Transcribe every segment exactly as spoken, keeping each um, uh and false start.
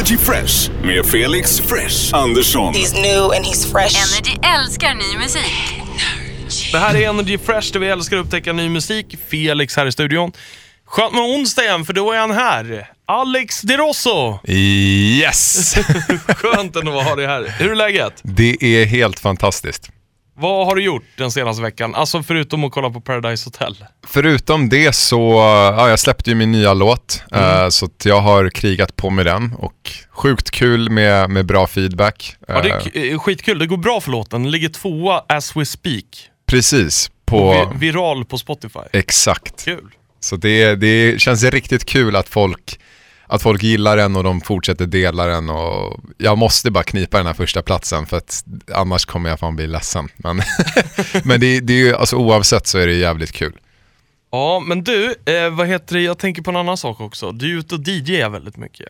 Energy Fresh med Felix Fresh Andersson. He's new and he's fresh. Energy älskar ny musik. Energy. Det här är Energy Fresh där vi älskar att upptäcka ny musik. Felix här i studion. Skönt med onsdag igen, för då är han här. Alex De Rosso. Yes. Skönt ändå att ha dig här. Hur är läget? Det är helt fantastiskt. Vad har du gjort den senaste veckan? Alltså förutom att kolla på Paradise Hotel. Förutom det så, ja, jag släppte ju min nya låt. Mm. Så att jag har krigat på med den. Och sjukt kul med, med bra feedback. Ja, det är skitkul. Det går bra för låten. Den ligger tvåa as we speak. Precis. På... Vi, viral på Spotify. Exakt. Kul. Så det, det känns riktigt kul att folk... Att folk gillar den och de fortsätter dela den, och jag måste bara knipa den här första platsen för att annars kommer jag fan bli ledsen. Men, men det, det är ju, alltså, oavsett så är det jävligt kul. Ja, men du, eh, vad heter det? Jag tänker på en annan sak också. Du är ute och D J väldigt mycket.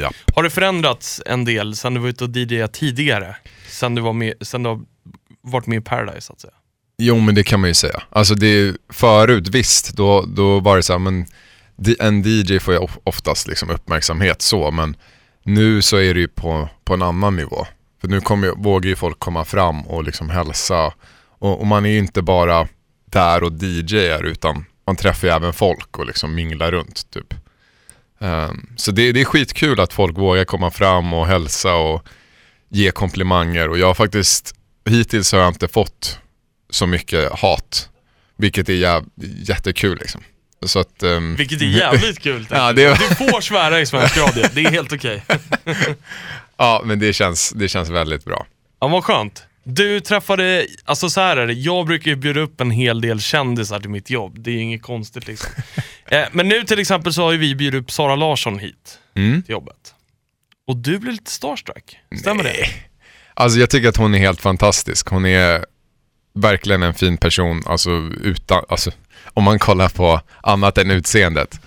Ja. Har det förändrats en del sen du var ute och D J tidigare? Sen du var med, sen du har varit med i Paradise så att säga. Jo, men det kan man ju säga. Alltså det är förut, visst, då, då var det så här, men en D J får jag oftast liksom uppmärksamhet så, men nu så är det ju på, på en annan nivå. För nu kommer, vågar ju folk komma fram och liksom hälsa, och, och man är ju inte bara där och D J:ar, utan man träffar ju även folk och liksom minglar runt typ. Um, så det, det är skitkul att folk vågar komma fram och hälsa och ge komplimanger, och jag har faktiskt hittills har jag inte fått så mycket hat, vilket är jäv, jättekul liksom. Så att, um... vilket är jävligt kul. Ja, det... Du får svära i svensk radio. Det är helt okej. Ja, men det känns, det känns väldigt bra. Ja, vad skönt. Du träffade, alltså så här är det. Jag brukar ju bjuda upp en hel del kändisar till mitt jobb. Det är ju inget konstigt liksom. eh, Men nu till exempel så har ju vi bjudit upp Zara Larsson hit mm. till jobbet. Och du blev lite starstruck. Stämmer Nej. det? Alltså jag tycker att hon är helt fantastisk. Hon är verkligen en fin person. Alltså utan, alltså om man kollar på annat än utseendet.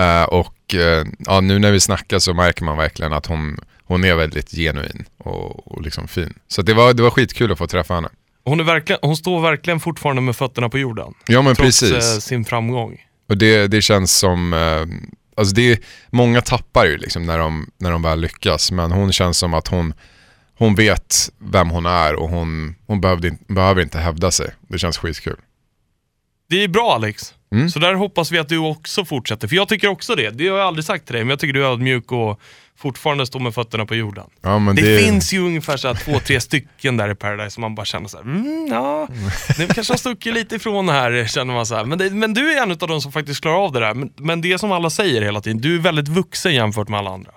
Uh, och uh, ja, nu när vi snackar så märker man verkligen att hon, hon är väldigt genuin och, och liksom fin. Så det var, det var skitkul att få träffa henne. Hon, är verkligen, hon står verkligen fortfarande med fötterna på jorden. Ja, men trots, precis. Uh, sin framgång. Och det, det känns som... Uh, alltså det är, många tappar ju liksom när de, när de väl lyckas. Men hon känns som att hon... Hon vet vem hon är, och hon, hon behövde, behöver inte hävda sig. Det känns skitkul. Det är bra, Alex. Mm. Så där hoppas vi att du också fortsätter. För jag tycker också det. Det har jag aldrig sagt till dig. Men jag tycker du är ödmjuk och fortfarande står med fötterna på jorden. Ja, men det, det finns ju ungefär så här två, tre stycken där i Paradise som man bara känner så här. Mm, ja, nu kanske jag stuckar lite ifrån här, känner man så här. Men, det, men du är en av de som faktiskt klarar av det där. Men, men det som alla säger hela tiden. Du är väldigt vuxen jämfört med alla andra.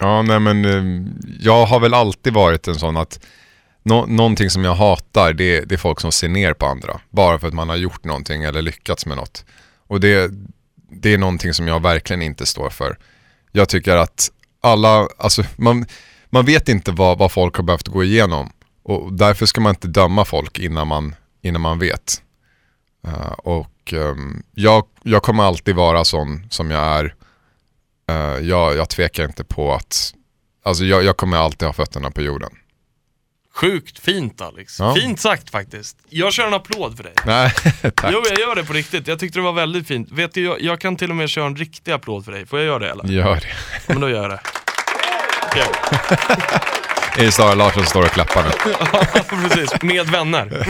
Ja, nej, men jag har väl alltid varit en sån att nå- någonting som jag hatar, det är, det är folk som ser ner på andra. Bara för att man har gjort någonting eller lyckats med något. Och det, det är någonting som jag verkligen inte står för. Jag tycker att alla, alltså man, man vet inte vad, vad folk har behövt gå igenom. Och därför ska man inte döma folk innan man, innan man vet. Uh, och um, jag, jag kommer alltid vara sån som jag är. Uh, jag, jag tvekar inte på att, alltså jag, jag kommer alltid ha fötterna på jorden. Sjukt fint, Alex. Ja. Fint sagt faktiskt. Jag kör en applåd för dig. Nej, tack. Jo, jag gör det på riktigt. Jag tyckte det var väldigt fint. Vet du, jag, jag kan till och med köra en riktig applåd för dig. Får jag göra det eller? Gör det. Ja, men då gör jag det. Okej. Är Zara Larsson står och klappar nu. Ja, precis. Med vänner.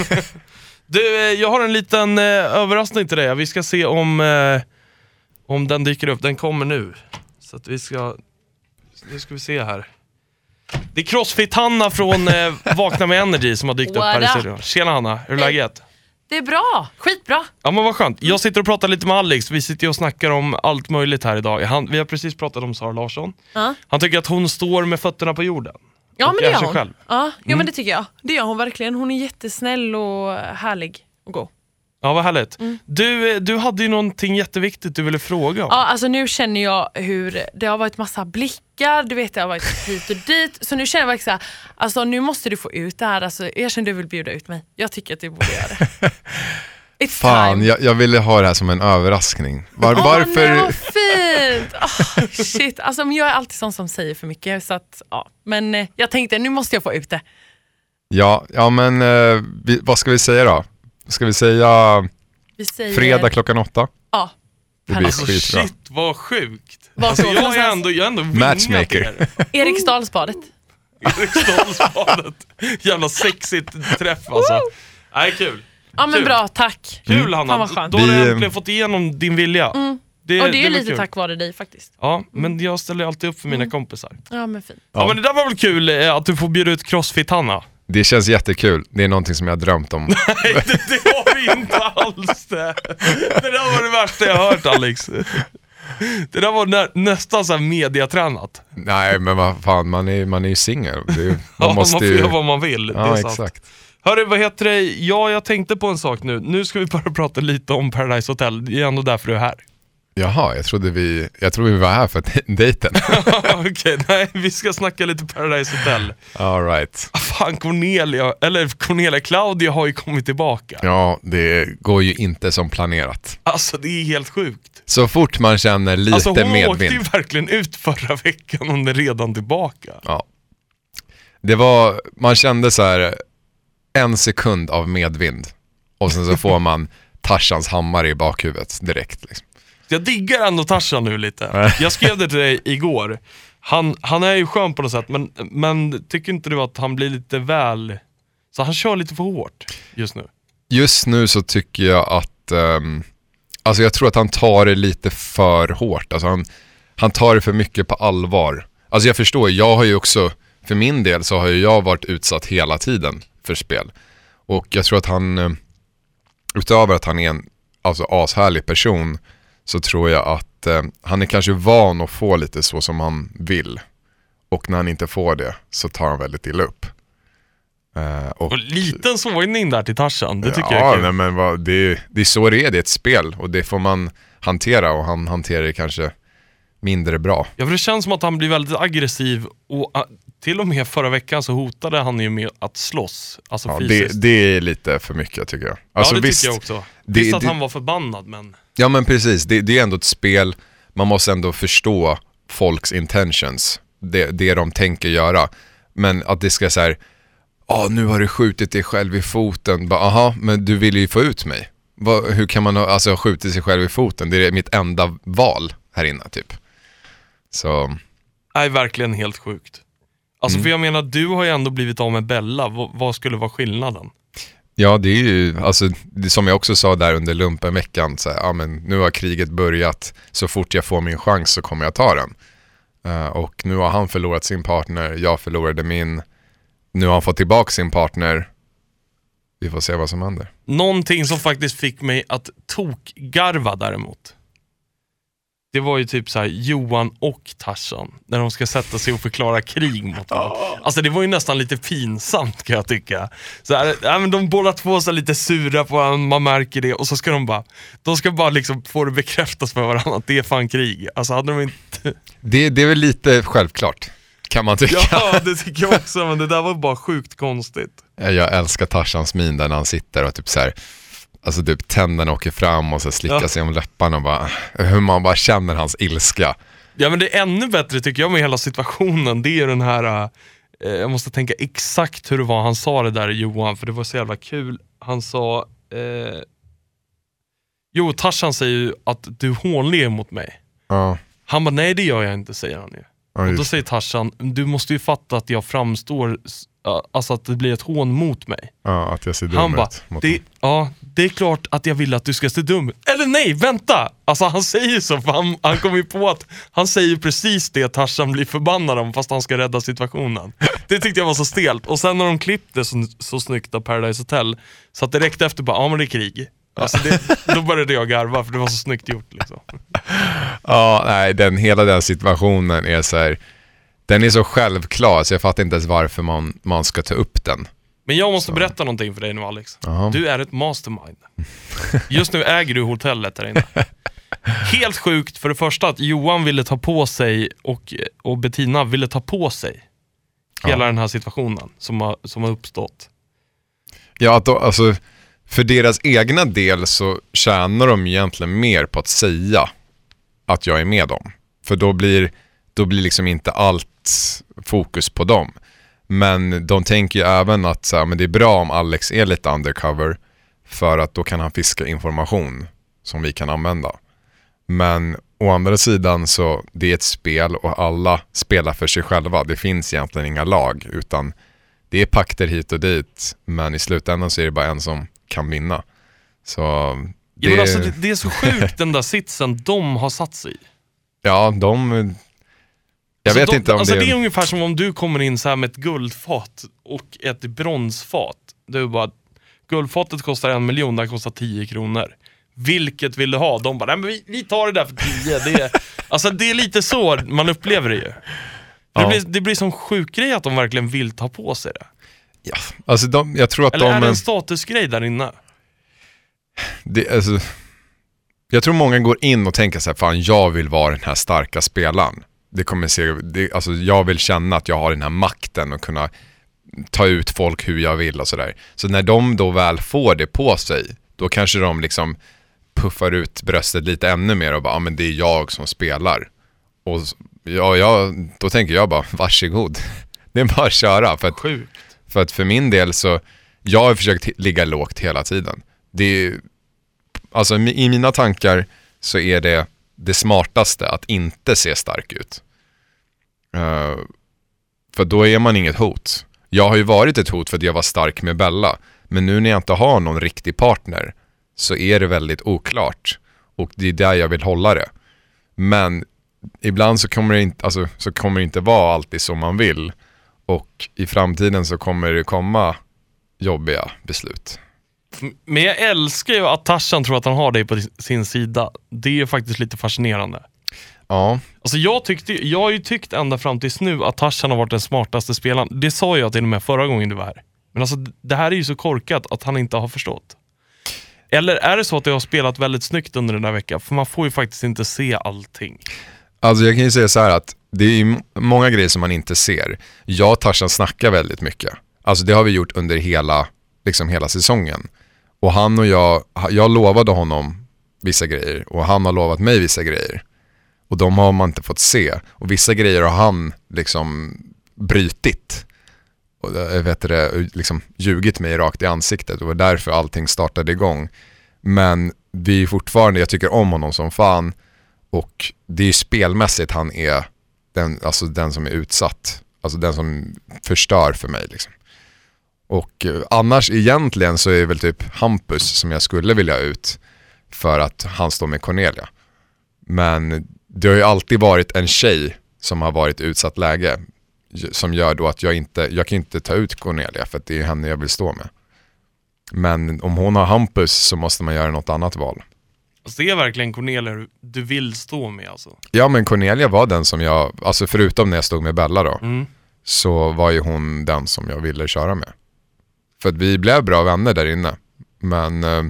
Du, jag har en liten eh, överraskning till dig. Vi ska se om eh, om den dyker upp. Den kommer nu. Så att vi ska... Nu ska vi se här. Det är CrossFit Hanna från eh, Vakna med Energy som har dykt upp här i studion. Tjena Hanna, hur är läget? Det är bra, skitbra. Ja, men vad skönt. Jag sitter och pratar lite med Alex. Vi sitter och snackar om allt möjligt här idag. Han, vi har precis pratat om Zara Larsson. Uh. Han tycker att hon står med fötterna på jorden. Ja, men det gör hon. Själv. Uh. Ja, mm. men det tycker jag. Det gör hon verkligen. Hon är jättesnäll och härlig att gå. Ja, vad härligt. Mm. Du, du hade ju någonting jätteviktigt du ville fråga om. Ja, alltså nu känner jag hur det har varit massa blickar. Du vet, det har varit hit och dit. Så nu känner jag verkligen så här, alltså nu måste du få ut det här. Alltså, jag känner du vill bjuda ut mig. Jag tycker att du borde göra det. It's Fan, jag, jag ville ha det här som en överraskning. Var, oh, varför? Åh, vad fint! Oh, shit, alltså jag är alltid sån som säger för mycket. Så att, ja. Men jag tänkte, nu måste jag få ut det. Ja, ja men eh, vi, vad ska vi säga då? Ska vi säga, vi säger... fredag klockan åtta? Ja, Det blir alltså, skitbra. Shit, vad sjukt. Var alltså, jag är ändå, jag är ändå matchmaker. Erik Stålsparre. Erik Stålsparre. Jävla sexigt träff alltså. Nej, kul. Ja, men kul. Bra, tack. Kul, mm. Hanna. Då har du äntligen fått igenom din vilja. Mm. Det, och det är det lite kul. Tack vare dig faktiskt. Ja, men jag ställer alltid upp för mina mm. kompisar. Ja, men fint. Ja, men det där var väl kul att du får bjuda ut CrossFit Hanna. Det känns jättekul. Det är någonting som jag har drömt om. Nej, det, det har vi inte alls det. Det där var det värsta jag har hört, Alex. Det där var nä- nästan så här mediatränat. Nej, men vad fan, man är, man är ju singel. Man ja, måste man får ju... göra vad man vill. Ja, det är exakt. Hörru, vad heter det? Ja, jag tänkte på en sak nu. Nu ska vi bara prata lite om Paradise Hotel. Det är ändå därför du är här. Jaha, jag trodde vi, jag trodde vi var här för dejten. Okej, okay, nej, vi ska snacka lite Paradise Hotel. All right. Fan, Cornelia, eller Cornelia, Claudia har ju kommit tillbaka. Ja, det går ju inte som planerat. Alltså, det är helt sjukt. Så fort man känner lite alltså, medvind. Alltså, hon åkte ju verkligen ut förra veckan och hon är redan tillbaka. Ja. Det var, man kände så här en sekund av medvind. Och sen så får man Tarzans hammare i bakhuvudet direkt liksom. Jag diggar ändå Tarzan nu lite. Jag skrev det till dig igår. Han, han är ju skön på något sätt. Men, men tycker inte du att han blir lite väl... Så han kör lite för hårt just nu. Just nu så tycker jag att... Um, alltså jag tror att han tar det lite för hårt. Alltså han, han tar det för mycket på allvar. Alltså jag förstår. Jag har ju också... För min del så har ju jag varit utsatt hela tiden för spel. Och jag tror att han... Utöver att han är en alltså, ashärlig person... Så tror jag att eh, han är kanske van att få lite så som han vill. Och när han inte får det så tar han väldigt illa upp. Eh, och, och liten sågning där till Tarzan, det tycker ja, jag är kul. Nej, men vad, det, är, det är så det är, det är ett spel. Och det får man hantera och han hanterar det kanske mindre bra. Ja, för det känns som att han blir väldigt aggressiv. Och a, till och med förra veckan så hotade han ju med att slåss. Alltså ja, fysiskt. Det, det är lite för mycket tycker jag. Alltså, ja, det visst, tycker jag också. Det, visst att det, han var förbannad, men... Ja men precis, det, det är ändå ett spel. Man måste ändå förstå folks intentions, det, det de tänker göra. Men att det ska så här, ja nu har du skjutit dig själv i foten. Jaha, men du vill ju få ut mig. Va, hur kan man ha, alltså, skjutit sig själv i foten? Det är mitt enda val här inne typ. Så. Nej, verkligen helt sjukt. Alltså mm. för jag menar, du har ju ändå blivit av med Bella. V- vad skulle vara skillnaden? Ja, det är ju, alltså, det, som jag också sa där under lumpenveckan, så här, ja, men nu har kriget börjat, så fort jag får min chans så kommer jag ta den. Uh, och nu har han förlorat sin partner, jag förlorade min, nu har han fått tillbaka sin partner, vi får se vad som händer. Någonting som faktiskt fick mig att tokgarva däremot, det var ju typ så här, Johan och Tarzan när de ska sätta sig och förklara krig mot varandra. Alltså det var ju nästan lite pinsamt kan jag tycka. Så här, ja, men de båda två så lite sura på varandra, man märker det. Och så ska de bara, de ska bara liksom få det bekräftas för varandra att det är fan krig. Alltså hade de inte... Det, det är väl lite självklart, kan man tycka. Ja, det tycker jag också, men det där var bara sjukt konstigt. Jag älskar Tarzans min där när han sitter och typ så här... Alltså typ tänderna åker fram och så slickar ja. sig om läpparna och bara, hur man bara känner hans ilska. Ja, men det är ännu bättre tycker jag med hela situationen. Det är den här, eh, jag måste tänka exakt hur det var han sa det där Johan, för det var så jävla kul. Han sa, eh, jo Tarzan säger ju att du hånler mot mig. Ja. Han bara, nej det gör jag inte, säger han ju. Ja, och då säger Tarzan, du måste ju fatta att jag framstår... Alltså att det blir ett hån mot mig. Ja, att jag ser dum han ut. Han bara, det, ja, det är klart att jag vill att du ska se dum ut. Eller nej, vänta! Alltså han säger så, för han, han kommer ju på att han säger precis det Tarzan blir förbannad om, fast han ska rädda situationen. Det tyckte jag var så stelt. Och sen när de klippte så, så snyggt av Paradise Hotel, så att direkt efter bara, ja men det är krig. Alltså det, då började jag garva, för det var så snyggt gjort liksom. Ja, nej, den, hela den situationen är så här... Den är så självklar så jag fattar inte ens varför man, man ska ta upp den. Men jag måste så. berätta någonting för dig nu, Alex. Aha. Du är ett mastermind. Just nu äger du hotellet där inne. Helt sjukt för det första att Johan ville ta på sig och, och Bettina ville ta på sig hela ja. den här situationen som har, som har uppstått. Ja, att då, alltså, för deras egna del så tjänar de egentligen mer på att säga att jag är med dem. För då blir... Då blir liksom inte allt fokus på dem. Men de tänker ju även att så här, men det är bra om Alex är lite undercover. För att då kan han fiska information som vi kan använda. Men å andra sidan så det är ett spel och alla spelar för sig själva. Det finns egentligen inga lag, utan det är pakter hit och dit, men i slutändan så är det bara en som kan vinna. Så det, ja, men alltså, det, det är så sjukt den där sitsen de har satt sig i. Ja, de... Jag alltså vet de, inte om alltså det... Är... det är ungefär som om du kommer in så här med ett guldfat och ett bronsfat. Du bara, guldfatet kostar en miljon, det kostar tio kronor. Vilket vill du ha? De bara, nej, men vi, vi tar det där för tio. Det är, alltså det är lite så man upplever det ju. Ja. Det, blir, det blir som sjuk grej att de verkligen vill ta på sig det. Ja, alltså de, jag tror att Eller de... är det en statusgrej där inne? Det, alltså, jag tror många går in och tänker så här, fan jag vill vara den här starka spelaren. Det kommer se, det, alltså jag vill känna att jag har den här makten och kunna ta ut folk hur jag vill och sådär. Så när de då väl får det på sig, då kanske de liksom puffar ut bröstet lite ännu mer och bara, ja men det är jag som spelar. Och ja, jag, då tänker jag bara, varsågod. Det är bara att köra. För att, för att för min del så, jag har försökt ligga lågt hela tiden. Det är, alltså i mina tankar så är det det smartaste att inte se stark ut. Uh, för då är man inget hot. Jag har ju varit ett hot för att jag var stark med Bella. Men nu när jag inte har någon riktig partner så är det väldigt oklart. Och det är där jag vill hålla det. Men ibland så kommer det inte, alltså, så kommer det inte vara alltid som man vill. Och i framtiden så kommer det komma jobbiga beslut. Men jag älskar ju att Tarzan tror att han har dig på sin sida. Det är faktiskt lite fascinerande. Ja. Alltså jag, tyckte, jag har ju tyckt ända fram tills nu att Tarzan har varit den smartaste spelaren. Det sa jag till och med förra gången du var här. Men alltså det här är ju så korkat att han inte har förstått. Eller är det så att jag har spelat väldigt snyggt under den här veckan? För man får ju faktiskt inte se allting. Alltså jag kan ju säga så här att det är många grejer som man inte ser. Jag och Tarzan snackar väldigt mycket. Alltså det har vi gjort under hela, liksom hela säsongen. Och han och jag, jag lovade honom vissa grejer och han har lovat mig vissa grejer. Och de har man inte fått se. Och vissa grejer har han liksom brytit. Och vet det, liksom ljugit mig rakt i ansiktet. Och därför allting startade igång. Men vi är fortfarande, jag tycker om honom som fan. Och det är ju spelmässigt han är den, alltså den som är utsatt. Alltså den som förstör för mig liksom. Och annars egentligen så är det väl typ Hampus som jag skulle vilja ut för att han står med Cornelia. Men det har ju alltid varit en tjej som har varit utsatt läge som gör då att jag inte jag kan inte ta ut Cornelia för att det är henne jag vill stå med. Men om hon har Hampus så måste man göra något annat val. Alltså det är verkligen Cornelia du vill stå med alltså? Ja, men Cornelia var den som jag, alltså förutom när jag stod med Bella då, mm. så var ju hon den som jag ville köra med. För att vi blev bra vänner där inne. Men eh,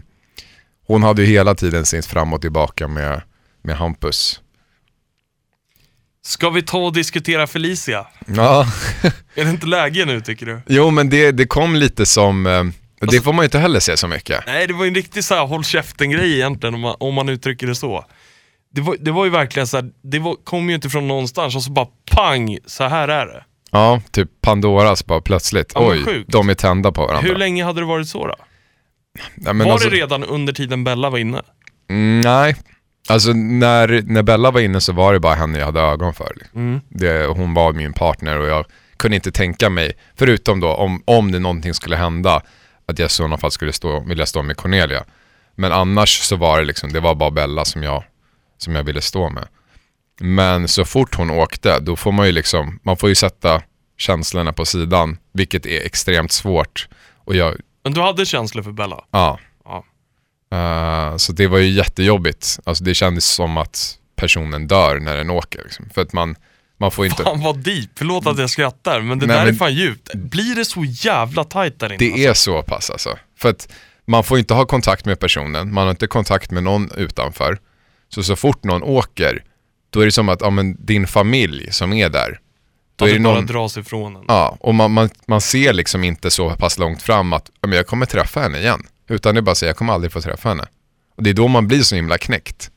hon hade ju hela tiden sin fram och tillbaka med, med Hampus. Ska vi ta och diskutera Felicia? Ja. Är det inte läge nu tycker du? Jo, men det, det kom lite som... Eh, alltså, det får man ju inte heller se så mycket. Nej, det var ju en riktig så här håll käften-grej egentligen om man, om man uttrycker det så. Det var, det var ju verkligen så här, det var, kom ju inte från någonstans och så bara pang, så här är det. Ja, typ Pandoras bara plötsligt. Ja, oj, sjukt. De är tända på varandra. Hur länge hade det varit så då? Ja, men var alltså, det redan under tiden Bella var inne? Nej. Alltså när, när Bella var inne så var det bara henne jag hade ögon för. Mm. Det, hon var min partner och jag kunde inte tänka mig, förutom då om, om det någonting skulle hända, att jag i sådana fall skulle stå, vilja stå med Cornelia. Men annars så var det liksom, det var bara Bella som jag, som jag ville stå med. Men så fort hon åkte, då får man ju liksom, man får ju sätta känslorna på sidan, vilket är extremt svårt. Och jag... Men du hade känslor för Bella? Ja. ja. Uh, så det var ju jättejobbigt. Alltså det kändes som att personen dör när den åker. Liksom. För att man, man får inte... Fan vad deep, förlåt att jag skrattar, men det Nej, där men... är fan djupt. Blir det så jävla tajt där inne? Det alltså? är så pass alltså. För att man får inte ha kontakt med personen, man har inte kontakt med någon utanför. Så så fort någon åker... Då är det som att ja, men din familj som är där. Då att är det någon... bara dras ifrån en. Ja, och man, man, man ser liksom inte så pass långt fram att ja, men jag kommer träffa henne igen. Utan det är bara att säga jag kommer aldrig få träffa henne. Och det är då man blir så himla knäckt.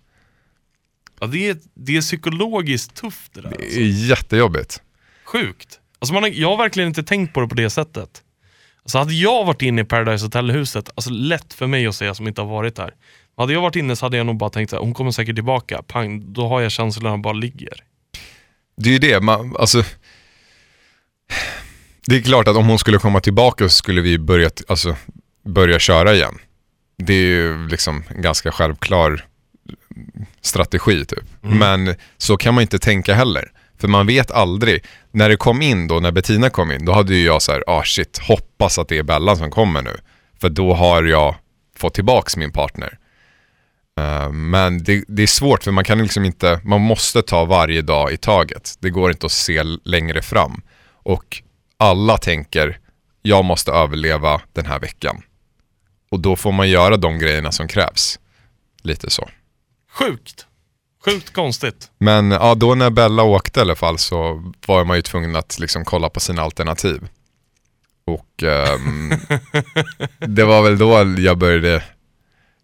Ja, det är, det är psykologiskt tufft det där. Det alltså. är jättejobbigt. Sjukt. Alltså man har, jag har verkligen inte tänkt på det på det sättet. Alltså hade jag varit inne i Paradise Hotel-huset, alltså lätt för mig att säga som inte har varit där. Hade jag varit inne så hade jag nog bara tänkt att hon kommer säkert tillbaka. Pang, då har jag känslan att han bara ligger. Det är ju det, man, alltså... Det är klart att om hon skulle komma tillbaka så skulle vi börja, alltså, börja köra igen. Det är ju liksom en ganska självklar strategi typ. Mm. Men så kan man inte tänka heller. För man vet aldrig. När det kom in då, när Bettina kom in, då hade ju jag så här, ah shit, hoppas att det är Bella som kommer nu. För då har jag fått tillbaks min partner. Uh, men det, det är svårt för man kan liksom inte, man måste ta varje dag i taget. Det går inte att se längre fram. Och alla tänker, jag måste överleva den här veckan. Och då får man göra de grejerna som krävs. Lite så. Sjukt. Sjukt konstigt. Men ja, då när Bella åkte i alla fall så var man ju tvungen att liksom kolla på sina alternativ. Och um, det var väl då jag började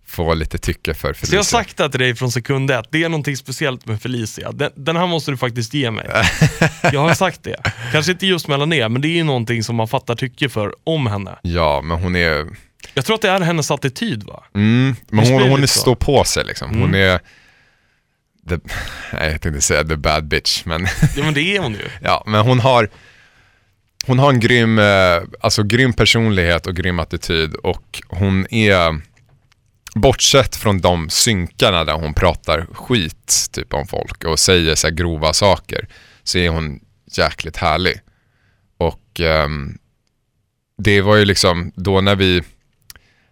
få lite tycke för Felicia. Så jag har sagt det till dig från sekund ett. Det är någonting speciellt med Felicia. Den, den här måste du faktiskt ge mig. Jag har sagt det. Kanske inte just mellan er, men det är ju någonting som man fattar tycke för om henne. Ja, men hon är... Jag tror att det är hennes attityd, va? Mm, men hon, hon, hon är stå på sig liksom. Hon mm. är... The, nej, jag tänkte säga the bad bitch, men... Ja, men det är hon ju. Ja, men hon har... Hon har en grym, alltså, grym personlighet och grym attityd. Och hon är... Bortsett från de synkarna där hon pratar skit typ om folk och säger så här grova saker, så är hon jäkligt härlig. Och um, det var ju liksom då när vi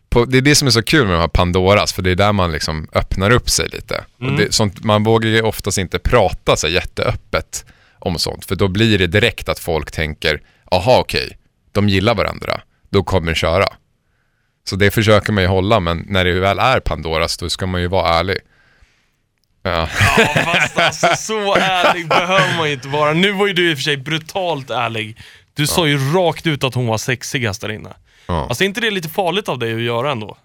på, det är det som är så kul med de här Pandoras, för det är där man liksom öppnar upp sig lite. Mm. Och det, sånt, man vågar ju oftast inte prata så jätteöppet om sånt, för då blir det direkt att folk tänker, aha okej, okay, de gillar varandra, då kommer de köra. Så det försöker man ju hålla, men när det väl är Pandoras, då ska man ju vara ärlig. Ja, ja fast alltså, så ärlig behöver man ju inte vara. Nu var ju du i och för sig brutalt ärlig. Du ja. sa ju rakt ut att hon var sexigast där inne. Ja. Alltså inte det är lite farligt av dig att göra ändå?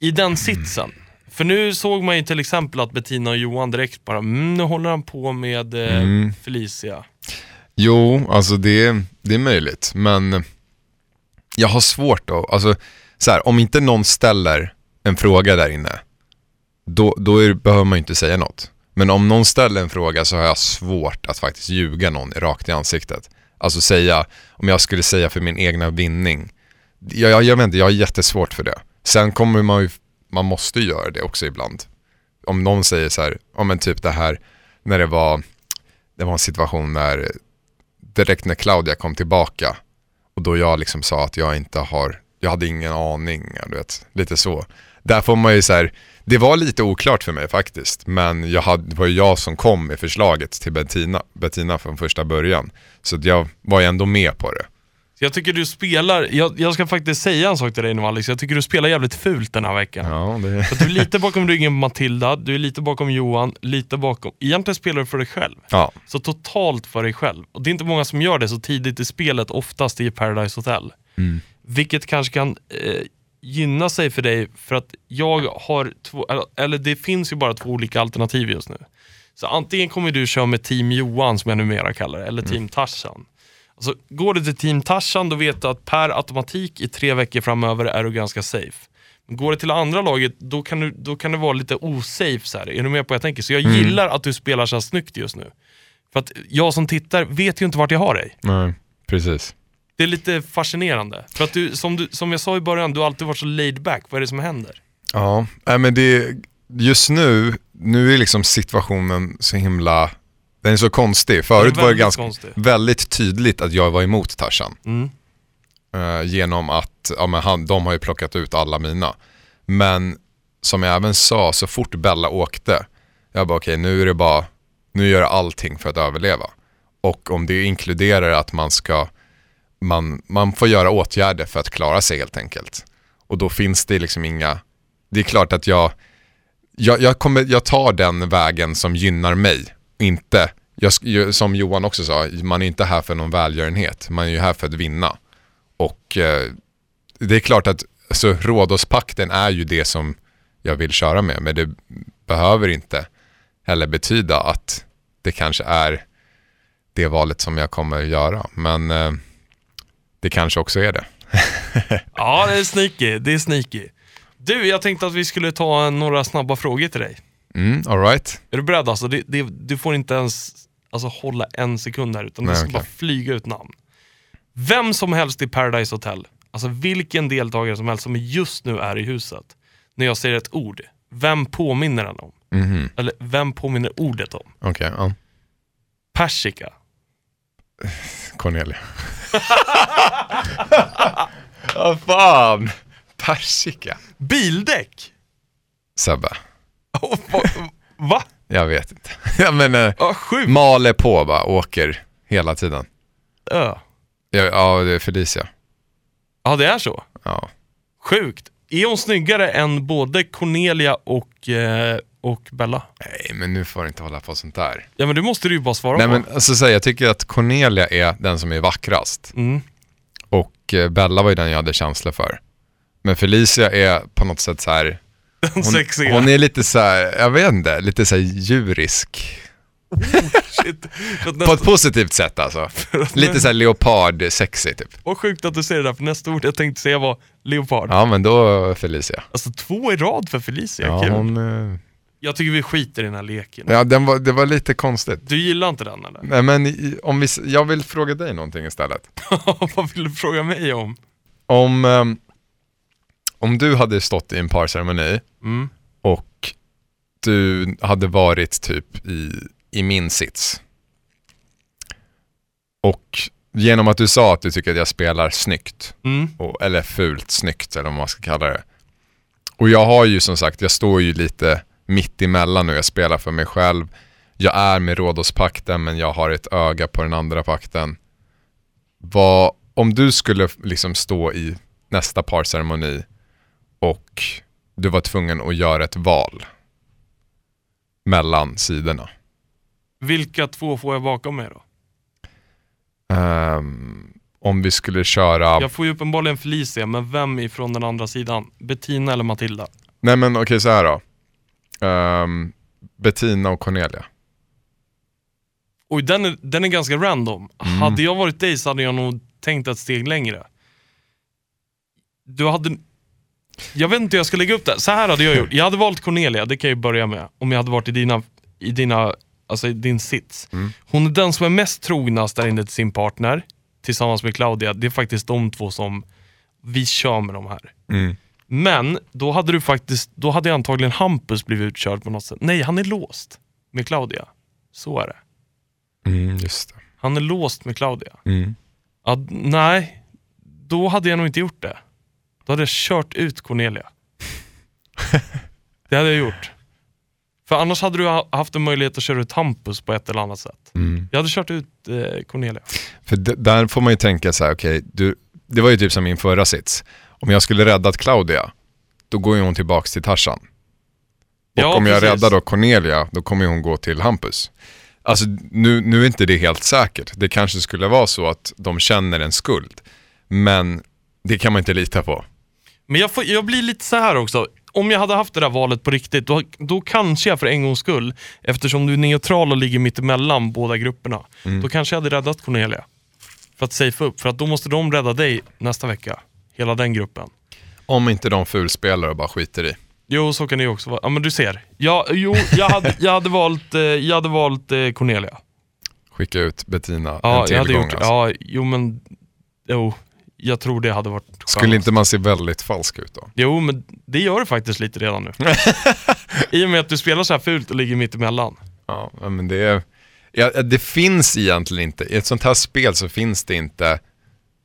I den sitsen. Mm. För nu såg man ju till exempel att Bettina och Johan direkt bara, mm, nu håller han på med eh, mm. Felicia. Jo, alltså det, det är möjligt, men... Jag har svårt då, alltså, så här, om inte någon ställer en fråga där inne, då, då är, behöver man ju inte säga något. Men om någon ställer en fråga så har jag svårt att faktiskt ljuga någon rakt i ansiktet. Alltså säga, om jag skulle säga för min egna vinning. Jag, jag, jag vet inte, jag har jättesvårt för det. Sen kommer man ju, man måste göra det också ibland. Om någon säger så här, ja men typ det här, när det var, det var en situation där, direkt när Claudia kom tillbaka. Och då jag liksom sa att jag inte har, jag hade ingen aning, du vet, lite så. Där får man ju så här, det var lite oklart för mig faktiskt. Men jag hade, det var ju jag som kom med förslaget till Bettina, Bettina från första början. Så jag var ju ändå med på det. Jag tycker du spelar, jag, jag ska faktiskt säga en sak till dig nu Alex. Jag tycker du spelar jävligt fult den här veckan. Ja, det... Du är lite bakom ryggen på Matilda, du är lite bakom Johan, lite bakom. Egentligen spelar du för dig själv. Ja. Så totalt för dig själv. Och det är inte många som gör det så tidigt i spelet, oftast i Paradise Hotel. Mm. Vilket kanske kan eh, gynna sig för dig, för att jag har två, eller, eller det finns ju bara två olika alternativ just nu. Så antingen kommer du köra med Team Johan som jag numera kallar det, eller Team mm. Tarzan. Alltså, går du till Team Tarzan, då vet du att per automatik i tre veckor framöver är du ganska safe. Men går det till andra laget, då kan du, då kan det vara lite osafe så här. Är du med på vad jag tänker? Så jag mm. gillar att du spelar så här snyggt just nu. För att jag som tittar vet ju inte vart jag har dig. Nej, precis. Det är lite fascinerande. För att du, som, du, som jag sa i början, du har alltid varit så laid back. Vad är det som händer? Ja, äh, men det, just nu, nu är liksom situationen så himla... Den är så konstig. Förut det var det ganska konstig. Väldigt tydligt att jag var emot Tarzan. Mm. Uh, genom att ja, men han, de har ju plockat ut alla mina. Men som jag även sa, så fort Bella åkte, jag bara okej, okay, nu är det bara, nu gör jag allting för att överleva. Och om det inkluderar att man ska, man, man får göra åtgärder för att klara sig helt enkelt. Och då finns det liksom inga, det är klart att jag, jag, jag, kommer, jag tar den vägen som gynnar mig. Inte, jag, som Johan också sa, man är inte här för någon välgörenhet. Man är ju här för att vinna. Och eh, det är klart att alltså, rådåspakten är ju det som jag vill köra med. Men det behöver inte heller betyda att det kanske är det valet som jag kommer göra. Men eh, det kanske också är det. Ja, det är sneaky. Det är sneaky. Du, jag tänkte att vi skulle ta några snabba frågor till dig. Mm, all right. Är du beredd alltså? Det, det, du får inte ens alltså, hålla en sekund här, utan nej, du ska okay. bara flyga ut namn. Vem som helst i Paradise Hotel, alltså vilken deltagare som helst som just nu är i huset. När jag säger ett ord, vem påminner han om? Mm-hmm. Eller vem påminner ordet om? Okej, okay, ja. Persika. Cornelia. Vad oh, fan. Persika. Bildäck. Saba. Oh, va? va? Jag vet inte. Jag menar, oh, Mal är på bara, åker hela tiden. Uh. Ja. Ja, det är Felicia. Ja, det är så. Ja. Sjukt. Är hon snyggare än både Cornelia och, eh, och Bella? Nej, men nu får du inte hålla på sånt där. Ja, men du måste ju bara svara. Nej, på. Men alltså, så här, jag tycker att Cornelia är den som är vackrast. Mm. Och eh, Bella var ju den jag hade känsla för. Men Felicia är på något sätt så här... Den hon, sexiga. Hon är lite så här, jag vet inte, lite så här djurisk. Oh, shit. På ett positivt sätt alltså. Lite så här leopard-sexy typ. Och sjukt att du säger det där, för nästa ord jag tänkte säga var leopard. Ja, men då Felicia. Alltså två i rad för Felicia. Ja, kul. Hon, jag tycker vi skiter i den här leken. Ja, den var, det var lite konstigt. Du gillar inte den eller? Nej, men om vi, jag vill fråga dig någonting istället. Vad vill du fråga mig om? Om um, om du hade stått i en parceremoni mm. och du hade varit typ i i min sits. Och genom att du sa att du tycker att jag spelar snyggt mm. och, eller fult snyggt eller vad man ska kalla det. Och jag har ju som sagt, jag står ju lite mitt emellan nu, jag spelar för mig själv. Jag är med rådåspakten, men jag har ett öga på den andra pakten. Vad, om du skulle liksom stå i nästa parceremoni och du var tvungen att göra ett val mellan sidorna, vilka två får jag bakom mig då? Um, om vi skulle köra... Jag får ju uppenbarligen Felicia, men vem ifrån den andra sidan? Bettina eller Matilda? Nej, men okej, okay, så här då. Um, Bettina och Cornelia. Oj, den är, den är ganska random. Mm. Hade jag varit dig så hade jag nog tänkt ett steg längre. Du hade... Jag vet inte hur jag ska lägga upp det. Så här hade jag gjort. Jag hade valt Cornelia, det kan jag ju börja med. Om jag hade varit i dina... I dina alltså din sits. Mm. Hon är den som är mest trognast där inne till sin partner tillsammans med Claudia. Det är faktiskt de två som vi kör med de här. Mm. Men då hade du faktiskt då hade antagligen Hampus blivit utkörd på något sätt. Nej, han är låst med Claudia. Så är det. Mm, just det. Han är låst med Claudia. Mm. Ja, nej, då hade jag nog inte gjort det. Då hade jag kört ut Cornelia. Det hade jag gjort. För annars hade du haft en möjlighet att köra ut Hampus på ett eller annat sätt. Mm. Jag hade kört ut eh, Cornelia. För d- där får man ju tänka så här, okej, okay, det var ju typ som min förra sits. Om jag skulle rädda Claudia, då går ju hon tillbaka till Tarzan. Och ja, om jag precis. räddar då Cornelia, då kommer ju hon gå till Hampus. Alltså nu, nu är inte det helt säkert. Det kanske skulle vara så att de känner en skuld. Men det kan man inte lita på. Men jag, får, jag blir lite så här också. Om jag hade haft det där valet på riktigt, då, då kanske jag för en gångs skull, eftersom du är neutral och ligger mitt emellan båda grupperna, mm. då kanske jag hade räddat Cornelia för att safea upp, för att då måste de rädda dig nästa vecka, hela den gruppen. Om inte de fulspelar och bara skiter i. Jo, så kan det ju också vara. Ja, men du ser. Ja, jo, jag hade, jag hade valt, jag hade valt Cornelia. Skicka ut Bettina ja, en till jag hade gång. Gjort, alltså. Ja, jo men jo. Jag tror det hade varit... Skönast. Skulle inte man se väldigt falsk ut då? Jo, men det gör det faktiskt lite redan nu. I och med att du spelar så här fult och ligger mitt emellan. Ja, men det är... Ja, det finns egentligen inte... I ett sånt här spel så finns det inte...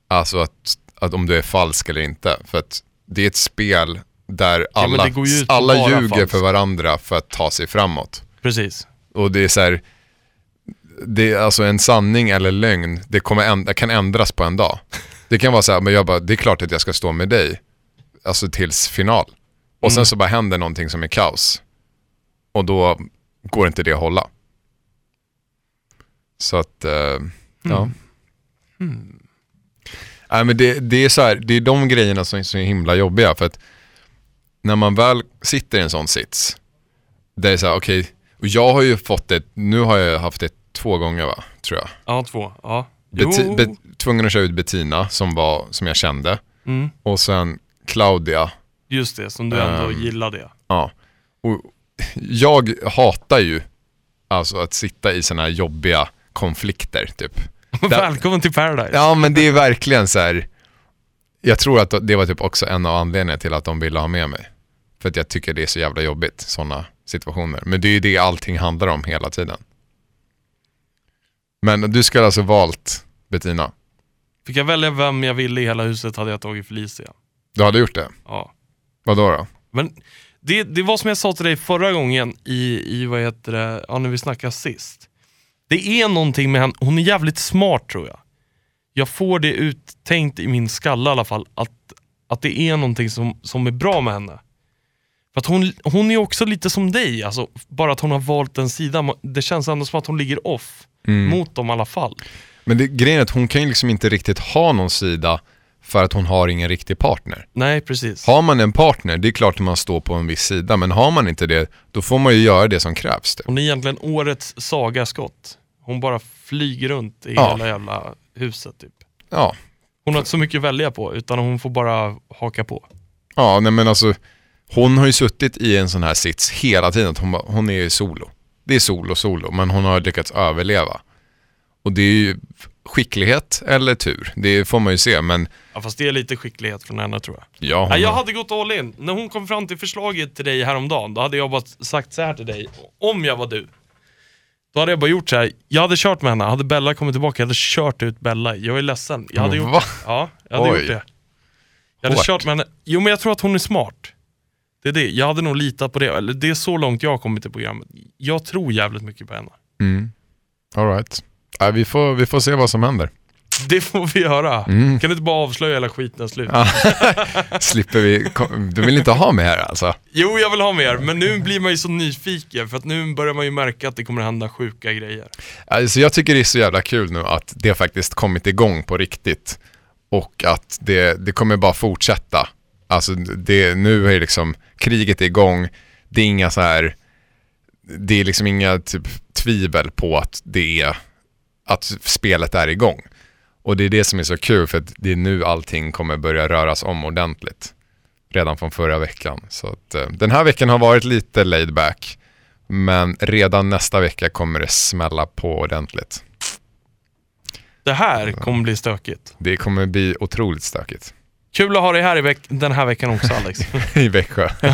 Alltså att, att om du är falsk eller inte. För att det är ett spel där alla, ja, alla ljuger falsk. För varandra för att ta sig framåt. Precis. Och det är så här... Det är alltså en sanning eller lögn. Det kommer änd- kan ändras på en dag. Det kan vara så här, men jag bara, det är klart att jag ska stå med dig. Alltså tills final. Och mm. sen så bara händer någonting som är kaos. Och då går inte det att hålla. Så att, uh, mm. ja. Mm. Nej, men det, det är så här, det är de grejerna som, som är himla jobbiga. För att när man väl sitter i en sån sits. Det är så här, okej. Okay, och jag har ju fått det, nu har jag haft det två gånger va, tror jag. Ja, två, ja. Beti- be- tvungen att köra ut Bettina som, var, som jag kände mm. och sen Claudia Just det, som du ändå um, gillar det. Ja. Och jag hatar ju alltså att sitta i såna här jobbiga konflikter typ. Välkommen till Paradise. Ja, men det är verkligen så här. Jag tror att det var typ också en av anledningarna till att de ville ha med mig. För att jag tycker det är så jävla jobbigt, såna situationer. Men det är ju det allting handlar om hela tiden. Men du skulle alltså valt Bettina. Fick jag välja vem jag ville i hela huset hade jag tagit Felicia. Du hade gjort det? Ja. Vadå då? Men det, det var som jag sa till dig förra gången i, i vad heter det, ja, när vi snackade sist. Det är någonting med henne, hon är jävligt smart tror jag. Jag får det uttänkt i min skalle i alla fall. Att, att det är någonting som, som är bra med henne. För att hon, hon är också lite som dig. Alltså, bara att hon har valt en sida. Det känns ändå som att hon ligger off mm. mot dem i alla fall. Men det, grejen är att hon kan ju liksom inte riktigt ha någon sida. För att hon har ingen riktig partner. Nej, precis. Har man en partner, det är klart att man står på en viss sida. Men har man inte det, då får man ju göra det som krävs. Hon är egentligen årets sagaskott. Hon bara flyger runt i ja. hela jävla huset typ. Ja. Hon har inte så mycket att välja på, utan hon får bara haka på. Ja, nej, men alltså hon har ju suttit i en sån här sits hela tiden. Hon, bara, hon är ju solo. Det är solo, solo. Men hon har lyckats överleva. Och det är ju skicklighet eller tur. Det får man ju se. Men... Ja, fast det är lite skicklighet från henne tror jag. Ja, hon... Jag hade gått all in. När hon kom fram till förslaget till dig häromdagen, då hade jag bara sagt så här till dig. Om jag var du. Då hade jag bara gjort så här. Jag hade kört med henne. Hade Bella kommit tillbaka, jag hade kört ut Bella. Jag är ledsen. Jag hade gjort, Va? ja, jag hade gjort det. Jag hade Hårt. kört med henne. Jo, men jag tror att hon är smart. Det är det. Jag hade nog litat på det. Eller det är så långt jag har kommit i programmet. Jag tror jävligt mycket på henne. Mm. All right. Ja, vi, får, vi får se vad som händer. Det får vi göra. Mm. Kan du inte bara avslöja hela skiten slut? Ja. Slipper vi. Du vill inte ha mer alltså? Jo, jag vill ha mer. Men nu blir man ju så nyfiken. För att nu börjar man ju märka att det kommer att hända sjuka grejer. Alltså, jag tycker det är så jävla kul nu att det faktiskt kommit igång på riktigt. Och att det, det kommer bara fortsätta. Alltså det, nu är liksom kriget igång. Det är inga så här. Det är liksom inga typ tvivel på att det är, att spelet är igång. Och det är det som är så kul, för att det är nu allting kommer börja röras om ordentligt. Redan från förra veckan. Så att, eh, den här veckan har varit lite laid back. Men redan nästa vecka kommer det smälla på ordentligt. Det här kommer bli stökigt. Det kommer bli otroligt stökigt. Kul att ha dig här i veck- den här veckan också, Alex. I Växjö. Jag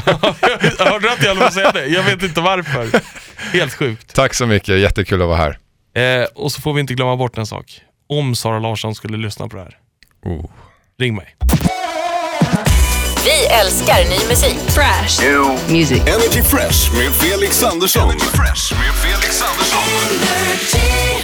hörde att jag ville säga det. Jag vet inte varför. Helt sjukt. Tack så mycket. Jättekul att vara här. Eh, och så får vi inte glömma bort en sak. Om Zara Larsson skulle lyssna på det här. Oh. Ring mig. Vi älskar ny musik. Fresh. New music. Energy Fresh med Felix Andersson. Energy Fresh med Felix Andersson. Energy.